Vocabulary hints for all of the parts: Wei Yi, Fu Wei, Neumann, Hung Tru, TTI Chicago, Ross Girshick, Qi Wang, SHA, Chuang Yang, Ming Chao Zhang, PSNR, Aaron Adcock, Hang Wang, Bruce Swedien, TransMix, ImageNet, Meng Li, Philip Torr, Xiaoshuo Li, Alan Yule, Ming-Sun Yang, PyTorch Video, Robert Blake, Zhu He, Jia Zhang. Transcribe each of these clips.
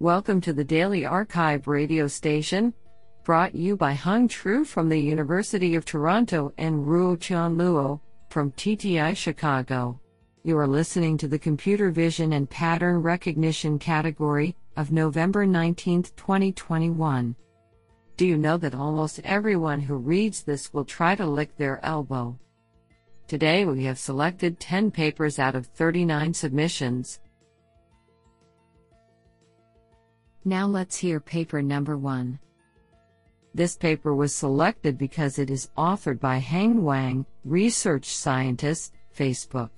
Welcome to the Daily Archive radio station, brought you by Hung Tru from the University of Toronto and Ruoqian Luo from TTI Chicago. You are listening to the Computer Vision and Pattern Recognition category of November 19, 2021. Do you know that almost everyone who reads this will try to lick their elbow? Today we have selected 10 papers out of 39 submissions. Now let's hear paper number 1. This paper was selected because it is authored by Hang Wang, research scientist, Facebook;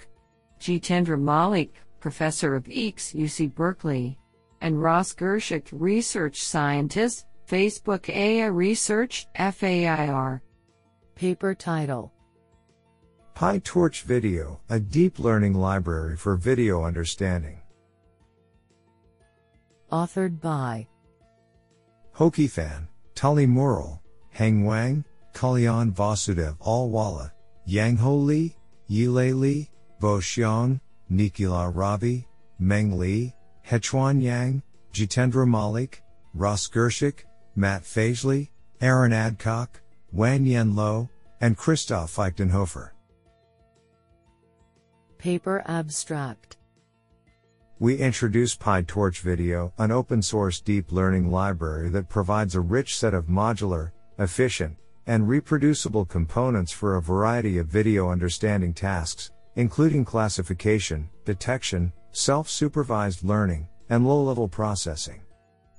Jitendra Malik, professor of EECS, UC Berkeley; and Ross Girshick, research scientist, Facebook AI Research, FAIR. Paper title: PyTorch Video, a deep learning library for video understanding. Authored by Hoki Fan, Tali Mural, Hang Wang, Kalyan Vasudev Alwala, Yang Ho Li, Yi Lei Li, Bo Xiong, Nikila Ravi, Meng Li, Hechuan Yang, Jitendra Malik, Ross Girshick, Matt Fajli, Aaron Adcock, Wen Yan Lo, and Christoph Eichtenhofer. Paper abstract: we introduce PyTorch Video, an open-source deep learning library that provides a rich set of modular, efficient, and reproducible components for a variety of video understanding tasks, including classification, detection, self-supervised learning, and low-level processing.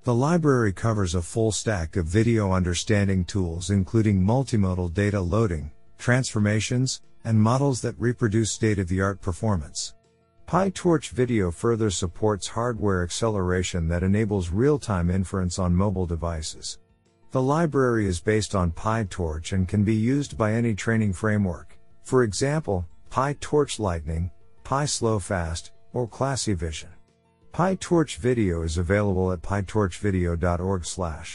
The library covers a full stack of video understanding tools including multimodal data loading, transformations, and models that reproduce state-of-the-art performance. PyTorch Video further supports hardware acceleration that enables real-time inference on mobile devices. The library is based on PyTorch and can be used by any training framework, for example, PyTorch Lightning, PySlowFast, or ClassyVision. PyTorch Video is available at pytorchvideo.org.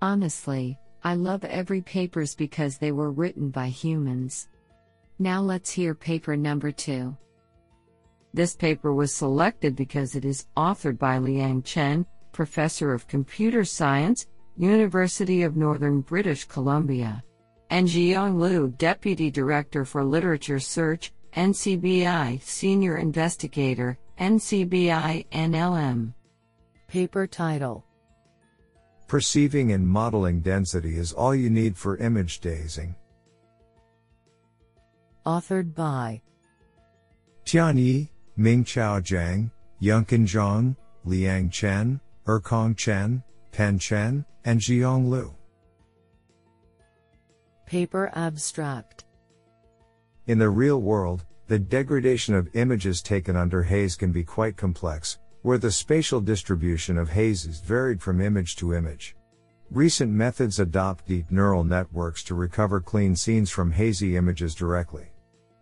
Honestly, I love every papers because they were written by humans. Now let's hear paper number 2. This paper was selected because it is authored by Liang Chen, professor of computer science, University of Northern British Columbia, and Jiang Liu, deputy director for literature search, NCBI, senior investigator, NCBI NLM. Paper title: Perceiving and Modeling Density is All You Need for Image Dazing. Authored by Tian Yi, Ming Chao Zhang, Yunkin Zhang, Liang Chen, Erkong Chen, Pen Chen, and Jiang Liu. Paper abstract: in the real world, the degradation of images taken under haze can be quite complex, where the spatial distribution of hazes varied from image to image. Recent methods adopt deep neural networks to recover clean scenes from hazy images directly.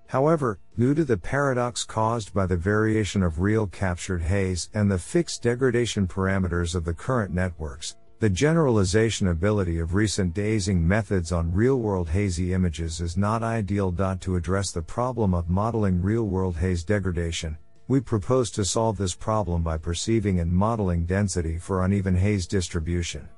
However, due to the paradox caused by the variation of real captured haze and the fixed degradation parameters of the current networks, the generalization ability of recent dazing methods on real-world hazy images is not ideal. To address the problem of modeling real-world haze degradation, we propose to solve this problem by perceiving and modeling density for uneven haze distribution.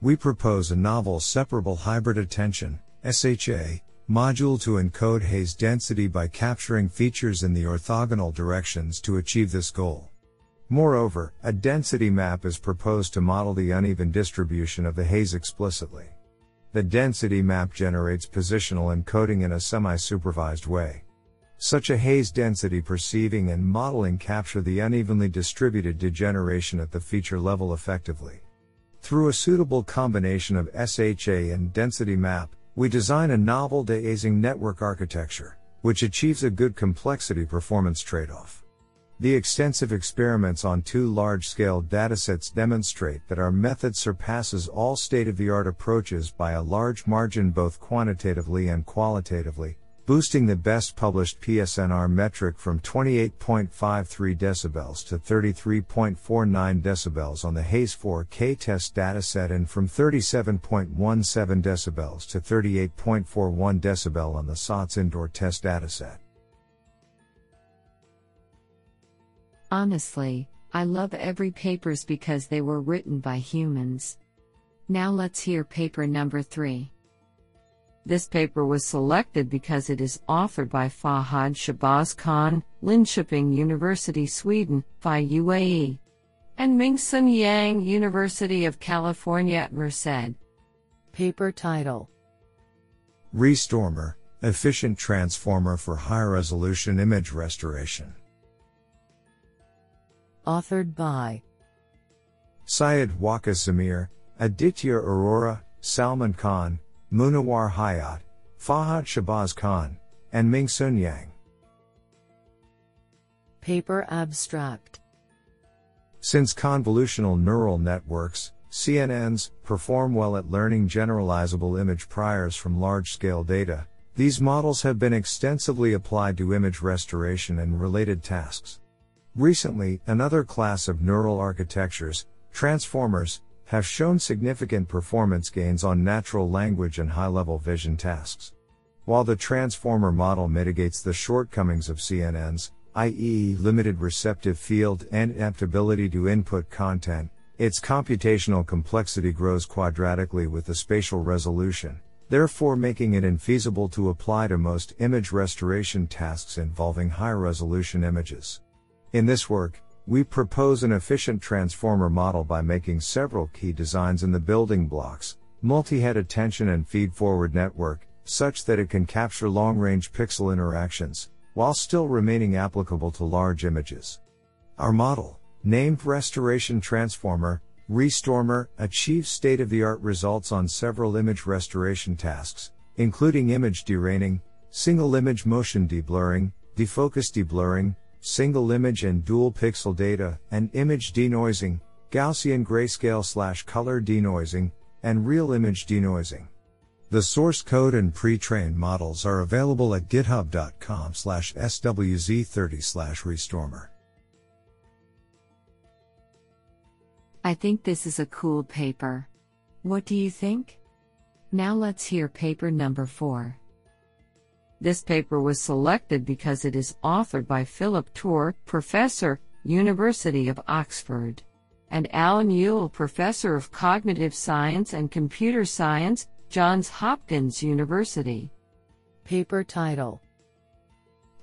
We propose a novel separable hybrid attention (SHA) module to encode haze density by capturing features in the orthogonal directions to achieve this goal. Moreover, a density map is proposed to model the uneven distribution of the haze explicitly. The density map generates positional encoding in a semi-supervised way. Such a haze density perceiving and modeling capture the unevenly distributed degeneration at the feature level effectively. Through a suitable combination of SHA and density map, we design a novel dazing network architecture, which achieves a good complexity performance trade-off. The extensive experiments on two large-scale datasets demonstrate that our method surpasses all state-of-the-art approaches by a large margin both quantitatively and qualitatively, boosting the best published PSNR metric from 28.53 decibels to 33.49 decibels on the Haze 4K test dataset and from 37.17 decibels to 38.41 decibel on the SOTS indoor test dataset. Honestly, I love every papers because they were written by humans. Now let's hear paper number 3. This paper was selected because it is authored by Fahad Shabaz Khan, Linköping University, Sweden, FI UAE, and Ming-Sun Yang, University of California at Merced. Paper title: Restormer, Efficient Transformer for High-Resolution Image Restoration. Authored by Syed Waqas Zamir, Aditya Arora, Salman Khan, Munawar Hayat, Fahad Shabaz Khan, and Ming-Sun Yang. Paper abstract: Since convolutional neural networks, CNNs, perform well at learning generalizable image priors from large-scale data, these models have been extensively applied to image restoration and related tasks. Recently, another class of neural architectures, transformers, have shown significant performance gains on natural language and high-level vision tasks. While the transformer model mitigates the shortcomings of CNNs, i.e., limited receptive field and adaptability to input content, its computational complexity grows quadratically with the spatial resolution, therefore making it infeasible to apply to most image restoration tasks involving high-resolution images. In this work, we propose an efficient transformer model by making several key designs in the building blocks, multi-head attention and feed-forward network, such that it can capture long-range pixel interactions, while still remaining applicable to large images. Our model, named Restoration Transformer, Restormer, achieves state-of-the-art results on several image restoration tasks, including image derating, single-image motion deblurring, defocus deblurring, single-image and dual-pixel data, and image denoising, Gaussian grayscale/color denoising, and real image denoising. The source code and pre-trained models are available at github.com/swz30/restormer. I think this is a cool paper. What do you think? Now let's hear paper number 4. This paper was selected because it is authored by Philip Torr, Professor, University of Oxford, and Alan Yule, Professor of Cognitive Science and Computer Science, Johns Hopkins University. Paper title: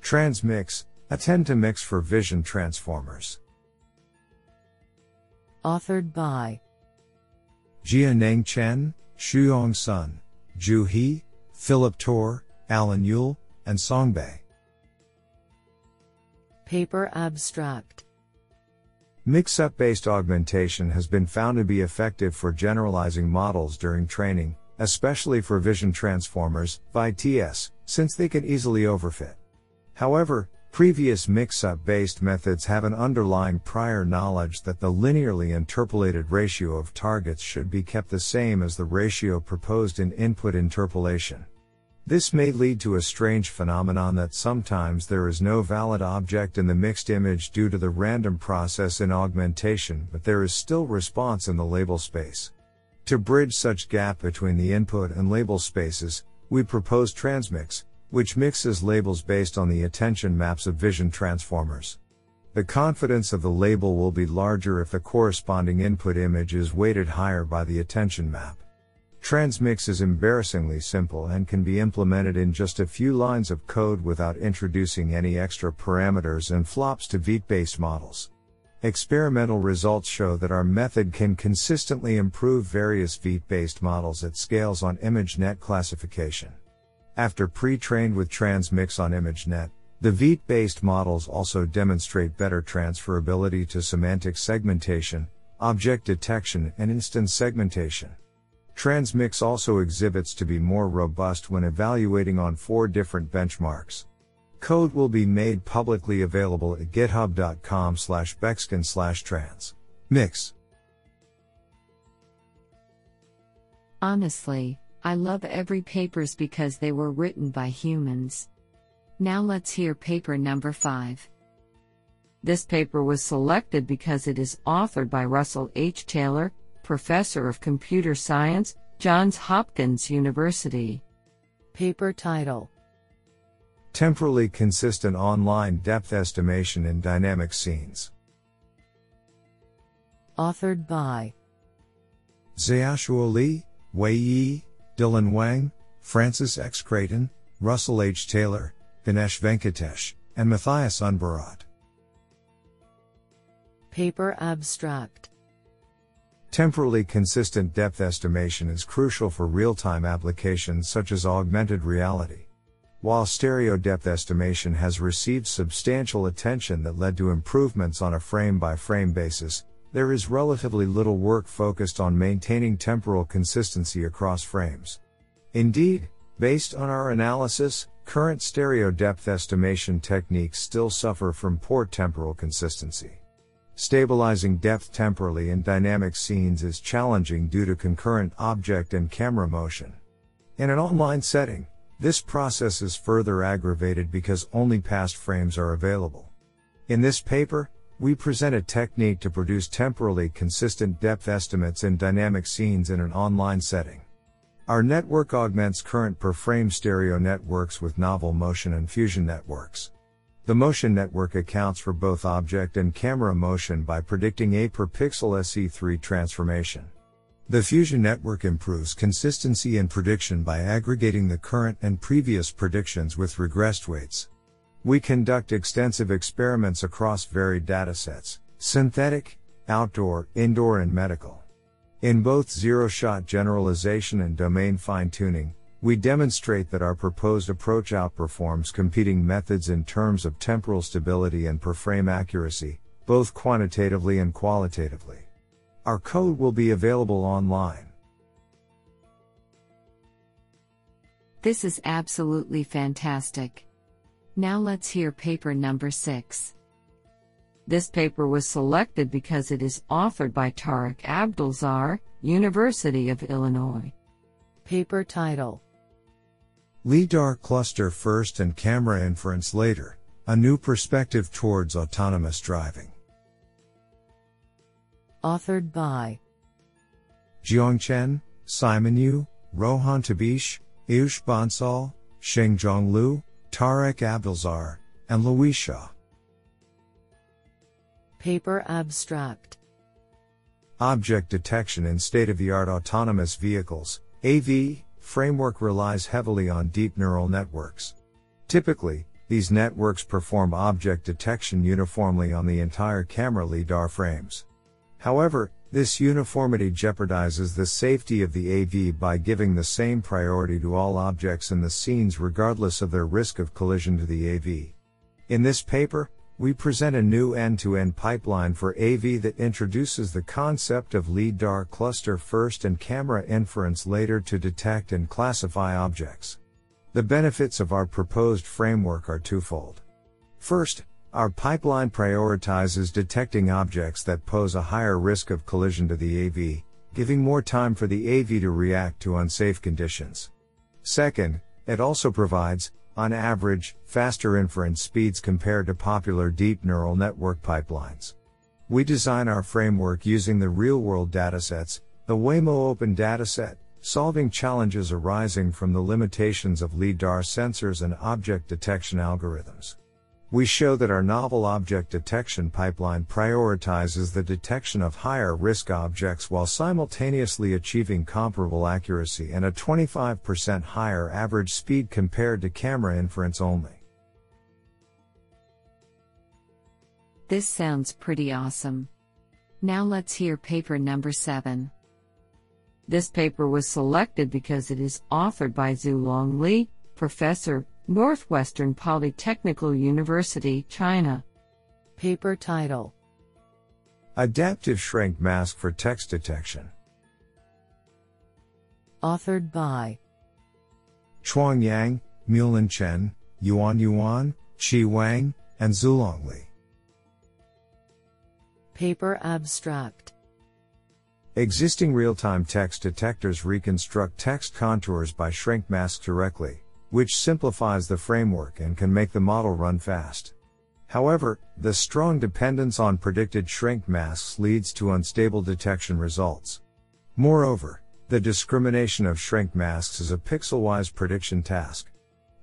TransMix, Attend to Mix for Vision Transformers. Authored by Liang Chen, Xuyong Sun, Zhu He, Philip Torr, Alan Yule, and Songbei. Paper abstract: Mix-up-based augmentation has been found to be effective for generalizing models during training, especially for vision transformers, VTS, since they can easily overfit. However, previous mix-up-based methods have an underlying prior knowledge that the linearly interpolated ratio of targets should be kept the same as the ratio proposed in input interpolation. This may lead to a strange phenomenon that sometimes there is no valid object in the mixed image due to the random process in augmentation, but there is still response in the label space. To bridge such gap between the input and label spaces, we propose TransMix, which mixes labels based on the attention maps of vision transformers. The confidence of the label will be larger if the corresponding input image is weighted higher by the attention map. TransMix is embarrassingly simple and can be implemented in just a few lines of code without introducing any extra parameters and flops to Vite-based models. Experimental results show that our method can consistently improve various Vite-based models at scales on ImageNet classification. After pre-trained with TransMix on ImageNet, the Vite-based models also demonstrate better transferability to semantic segmentation, object detection, and instance segmentation. TransMix also exhibits to be more robust when evaluating on 4 different benchmarks. Code will be made publicly available at github.com/bexkin/transmix. Honestly, I love every papers because they were written by humans. Now let's hear paper number 5. This paper was selected because it is authored by Russell H. Taylor, Professor of Computer Science, Johns Hopkins University. Paper title: Temporally Consistent Online Depth Estimation in Dynamic Scenes. Authored by Xiaoshuo Li, Wei Yi, Dylan Wang, Francis X. Creighton, Russell H. Taylor, Ganesh Venkatesh, and Matthias Unberat. Paper abstract. Temporally consistent depth estimation is crucial for real-time applications such as augmented reality. While stereo depth estimation has received substantial attention that led to improvements on a frame-by-frame basis, there is relatively little work focused on maintaining temporal consistency across frames. Indeed, based on our analysis, current stereo depth estimation techniques still suffer from poor temporal consistency. Stabilizing depth temporally in dynamic scenes is challenging due to concurrent object and camera motion. In an online setting, this process is further aggravated because only past frames are available. In this paper, we present a technique to produce temporally consistent depth estimates in dynamic scenes in an online setting. Our network augments current per-frame stereo networks with novel motion and fusion networks. The motion network accounts for both object and camera motion by predicting a per-pixel SE3 transformation. The fusion network improves consistency in prediction by aggregating the current and previous predictions with regressed weights. We conduct extensive experiments across varied datasets: synthetic, outdoor, indoor, and medical. In both zero-shot generalization and domain fine-tuning, we demonstrate that our proposed approach outperforms competing methods in terms of temporal stability and per-frame accuracy, both quantitatively and qualitatively. Our code will be available online. This is absolutely fantastic. Now let's hear paper number 6. This paper was selected because it is authored by Tarek Abdelzaher, University of Illinois. Paper title: LiDAR Cluster First and Camera Inference Later, A New Perspective Towards Autonomous Driving. Authored by Jiang Chen, Simon Yu, Rohan Tabish, Ayush Bansal, Shengzhong Liu, Tarek Abdelzaher, and Louis Shaw. Paper abstract. Object detection in state-of-the-art autonomous vehicles, AV, framework relies heavily on deep neural networks. Typically, these networks perform object detection uniformly on the entire camera LiDAR frames. However, this uniformity jeopardizes the safety of the AV by giving the same priority to all objects in the scenes regardless of their risk of collision to the AV. In this paper, we present a new end-to-end pipeline for AV that introduces the concept of LiDAR cluster first and camera inference later to detect and classify objects. The benefits of our proposed framework are twofold. First, our pipeline prioritizes detecting objects that pose a higher risk of collision to the AV, giving more time for the AV to react to unsafe conditions. Second, it also provides, on average, faster inference speeds compared to popular deep neural network pipelines. We design our framework using the real-world datasets, the Waymo Open Dataset, solving challenges arising from the limitations of LiDAR sensors and object detection algorithms. We show that our novel object detection pipeline prioritizes the detection of higher-risk objects while simultaneously achieving comparable accuracy and a 25% higher average speed compared to camera inference only. This sounds pretty awesome. Now let's hear paper number 7. This paper was selected because it is authored by Zulong Li, Professor, Northwestern Polytechnical University, China. Paper title: Adaptive Shrink Mask for Text Detection. Authored by Chuang Yang, Mulan Chen, Yuan Yuan, Qi Wang, and Zulong Li. Paper abstract. Existing real-time text detectors reconstruct text contours by shrink mask directly, which simplifies the framework and can make the model run fast. However, the strong dependence on predicted shrink masks leads to unstable detection results. Moreover, the discrimination of shrink masks is a pixel-wise prediction task.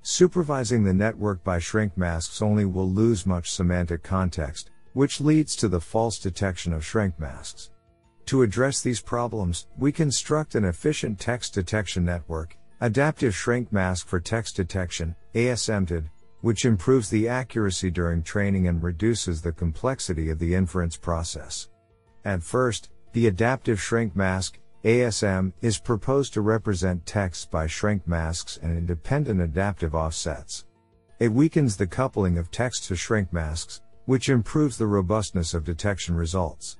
Supervising the network by shrink masks only will lose much semantic context, which leads to the false detection of shrink masks. To address these problems, we construct an efficient text detection network, adaptive shrink mask for text detection, ASMTD, which improves the accuracy during training and reduces the complexity of the inference process. At first, the adaptive shrink mask, ASM, is proposed to represent texts by shrink masks and independent adaptive offsets. It weakens the coupling of text to shrink masks, which improves the robustness of detection results.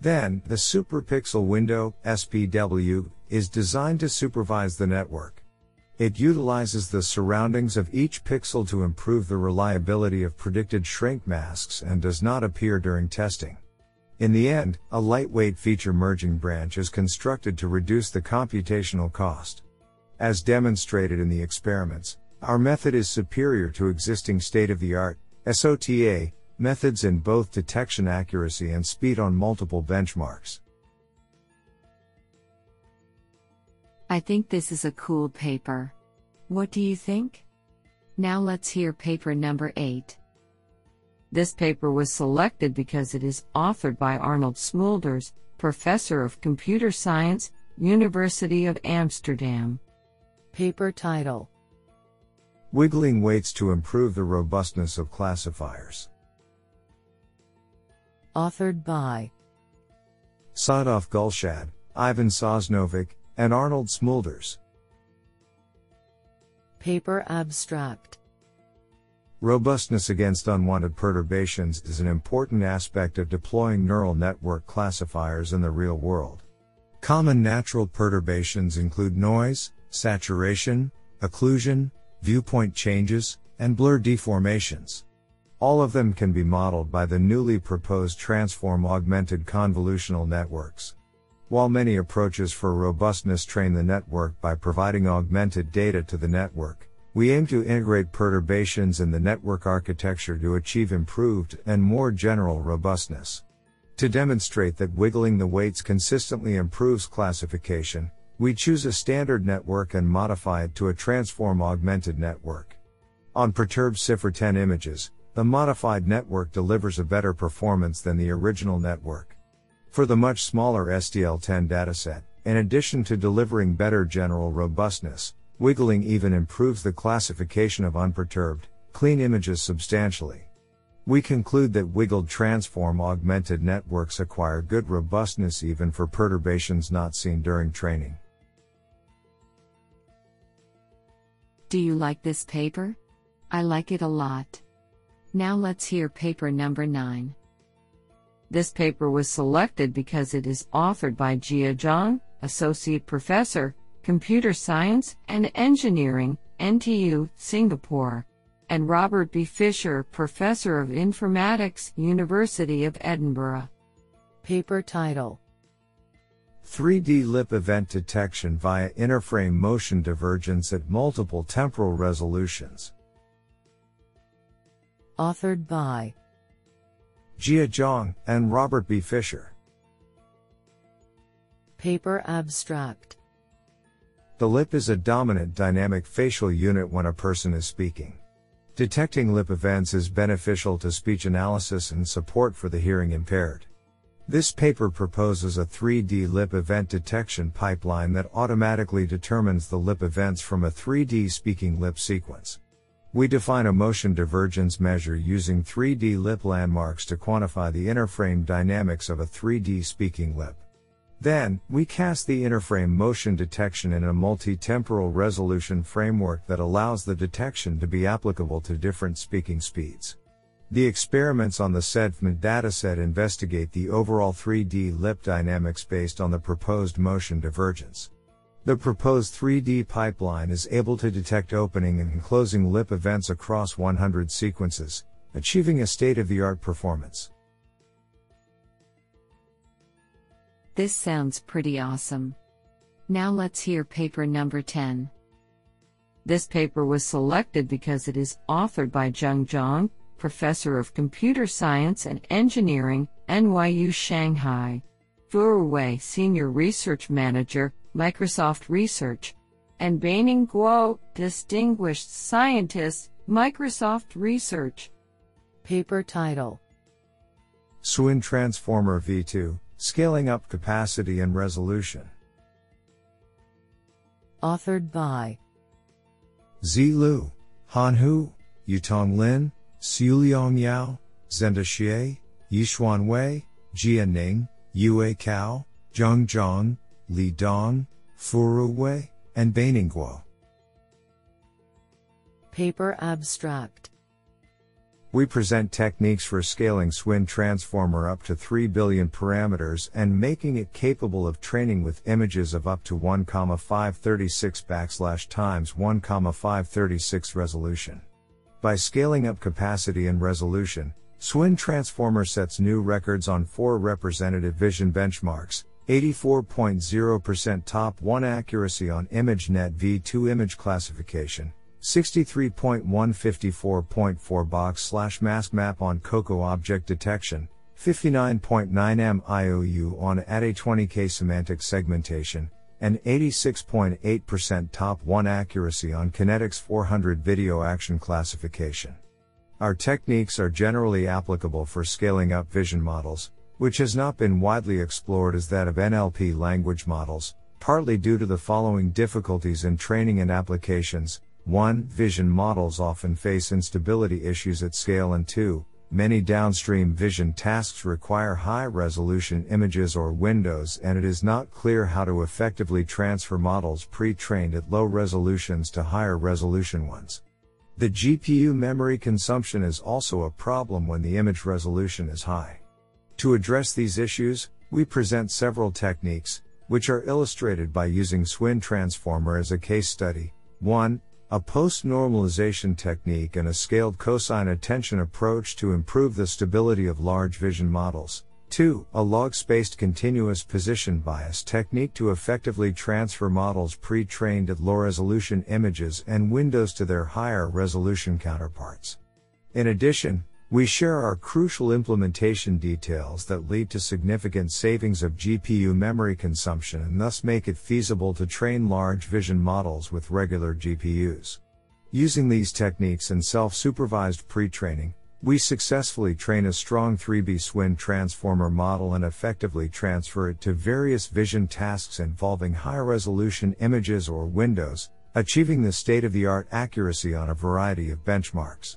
Then, the superpixel window, SPW, is designed to supervise the network. It utilizes the surroundings of each pixel to improve the reliability of predicted shrink masks and does not appear during testing. In the end, a lightweight feature merging branch is constructed to reduce the computational cost. As demonstrated in the experiments, our method is superior to existing state-of-the-art, SOTA, methods in both detection accuracy and speed on multiple benchmarks. I think this is a cool paper. What do you think? Now let's hear paper number 8. This paper was selected because it is authored by Arnold Smulders, Professor of Computer Science, University of Amsterdam. Paper title: Wiggling Weights to Improve the Robustness of Classifiers. Authored by Sadov Gulshad, Ivan Sosnovic, and Arnold Smulders. Paper abstract: Robustness against unwanted perturbations is an important aspect of deploying neural network classifiers in the real world. Common natural perturbations include noise, saturation, occlusion, viewpoint changes, and blur deformations. All of them can be modeled by the newly proposed transform-augmented convolutional networks. While many approaches for robustness train the network by providing augmented data to the network, we aim to integrate perturbations in the network architecture to achieve improved and more general robustness. To demonstrate that wiggling the weights consistently improves classification, we choose a standard network and modify it to a transform-augmented network. On perturbed CIFR-10 images, the modified network delivers a better performance than the original network. For the much smaller STL10 dataset, in addition to delivering better general robustness, wiggling even improves the classification of unperturbed, clean images substantially. We conclude that wiggled transform-augmented networks acquire good robustness even for perturbations not seen during training. Do you like this paper? I like it a lot. Now let's hear paper number 9. This paper was selected because it is authored by Jia Zhang, Associate Professor, Computer Science and Engineering, NTU, Singapore, and Robert B. Fisher, Professor of Informatics, University of Edinburgh. Paper title: 3D Lip Event Detection via Interframe Motion Divergence at Multiple Temporal Resolutions. Authored by Jia Zhang and Robert B. Fisher. Paper abstract: The lip is a dominant dynamic facial unit when a person is speaking. Detecting lip events is beneficial to speech analysis and support for the hearing impaired. This paper proposes a 3D lip event detection pipeline that automatically determines the lip events from a 3D speaking lip sequence. We define a motion divergence measure using 3D lip landmarks to quantify the interframe dynamics of a 3D speaking lip. Then, we cast the interframe motion detection in a multi-temporal resolution framework that allows the detection to be applicable to different speaking speeds. The experiments on the SEDFM dataset investigate the overall 3D lip dynamics based on the proposed motion divergence. The proposed 3D pipeline is able to detect opening and closing lip events across 100 sequences, achieving a state-of-the-art performance. This sounds pretty awesome. Now let's hear paper number 10. This paper was selected because it is authored by Zheng Zhang, Professor of Computer Science and Engineering, NYU Shanghai, Fu Wei, Senior Research Manager, Microsoft Research, and Baining Guo, Distinguished Scientist, Microsoft Research. Paper title: Swin Transformer V2, Scaling Up Capacity and Resolution. Authored by Zi Lu, Han Hu, Yutong Lin, Xuliang Yao, Zenda Xie, Yishuan Wei, Jian Ning, Yue Cao, Zheng Zhang, Li Dong, Furu Wei, and Baining Guo. Paper Abstract. We present techniques for scaling SWIN transformer up to 3 billion parameters and making it capable of training with images of up to 1,536 × 1,536 resolution. By scaling up capacity and resolution, SWIN transformer sets new records on 4 representative vision benchmarks: 84.0% top 1 accuracy on ImageNet V2 image classification, 63.154.4 box/mask map on COCO object detection, 59.9 M IOU on ATA20K semantic segmentation, and 86.8% top 1 accuracy on Kinetics 400 video action classification. Our techniques are generally applicable for scaling up vision models, which has not been widely explored as that of NLP language models, partly due to the following difficulties in training and applications. 1. Vision models often face instability issues at scale, and 2. Many downstream vision tasks require high-resolution images or windows, and it is not clear how to effectively transfer models pre-trained at low resolutions to higher resolution ones. The GPU memory consumption is also a problem when the image resolution is high. To address these issues, we present several techniques, which are illustrated by using SWIN transformer as a case study. 1. A post-normalization technique and a scaled cosine attention approach to improve the stability of large vision models. 2. A log-spaced continuous position bias technique to effectively transfer models pre-trained at low-resolution images and windows to their higher-resolution counterparts. In addition, we share our crucial implementation details that lead to significant savings of GPU memory consumption and thus make it feasible to train large vision models with regular GPUs. Using these techniques and self-supervised pre-training, we successfully train a strong 3B SWIN transformer model and effectively transfer it to various vision tasks involving high-resolution images or windows, achieving the state-of-the-art accuracy on a variety of benchmarks.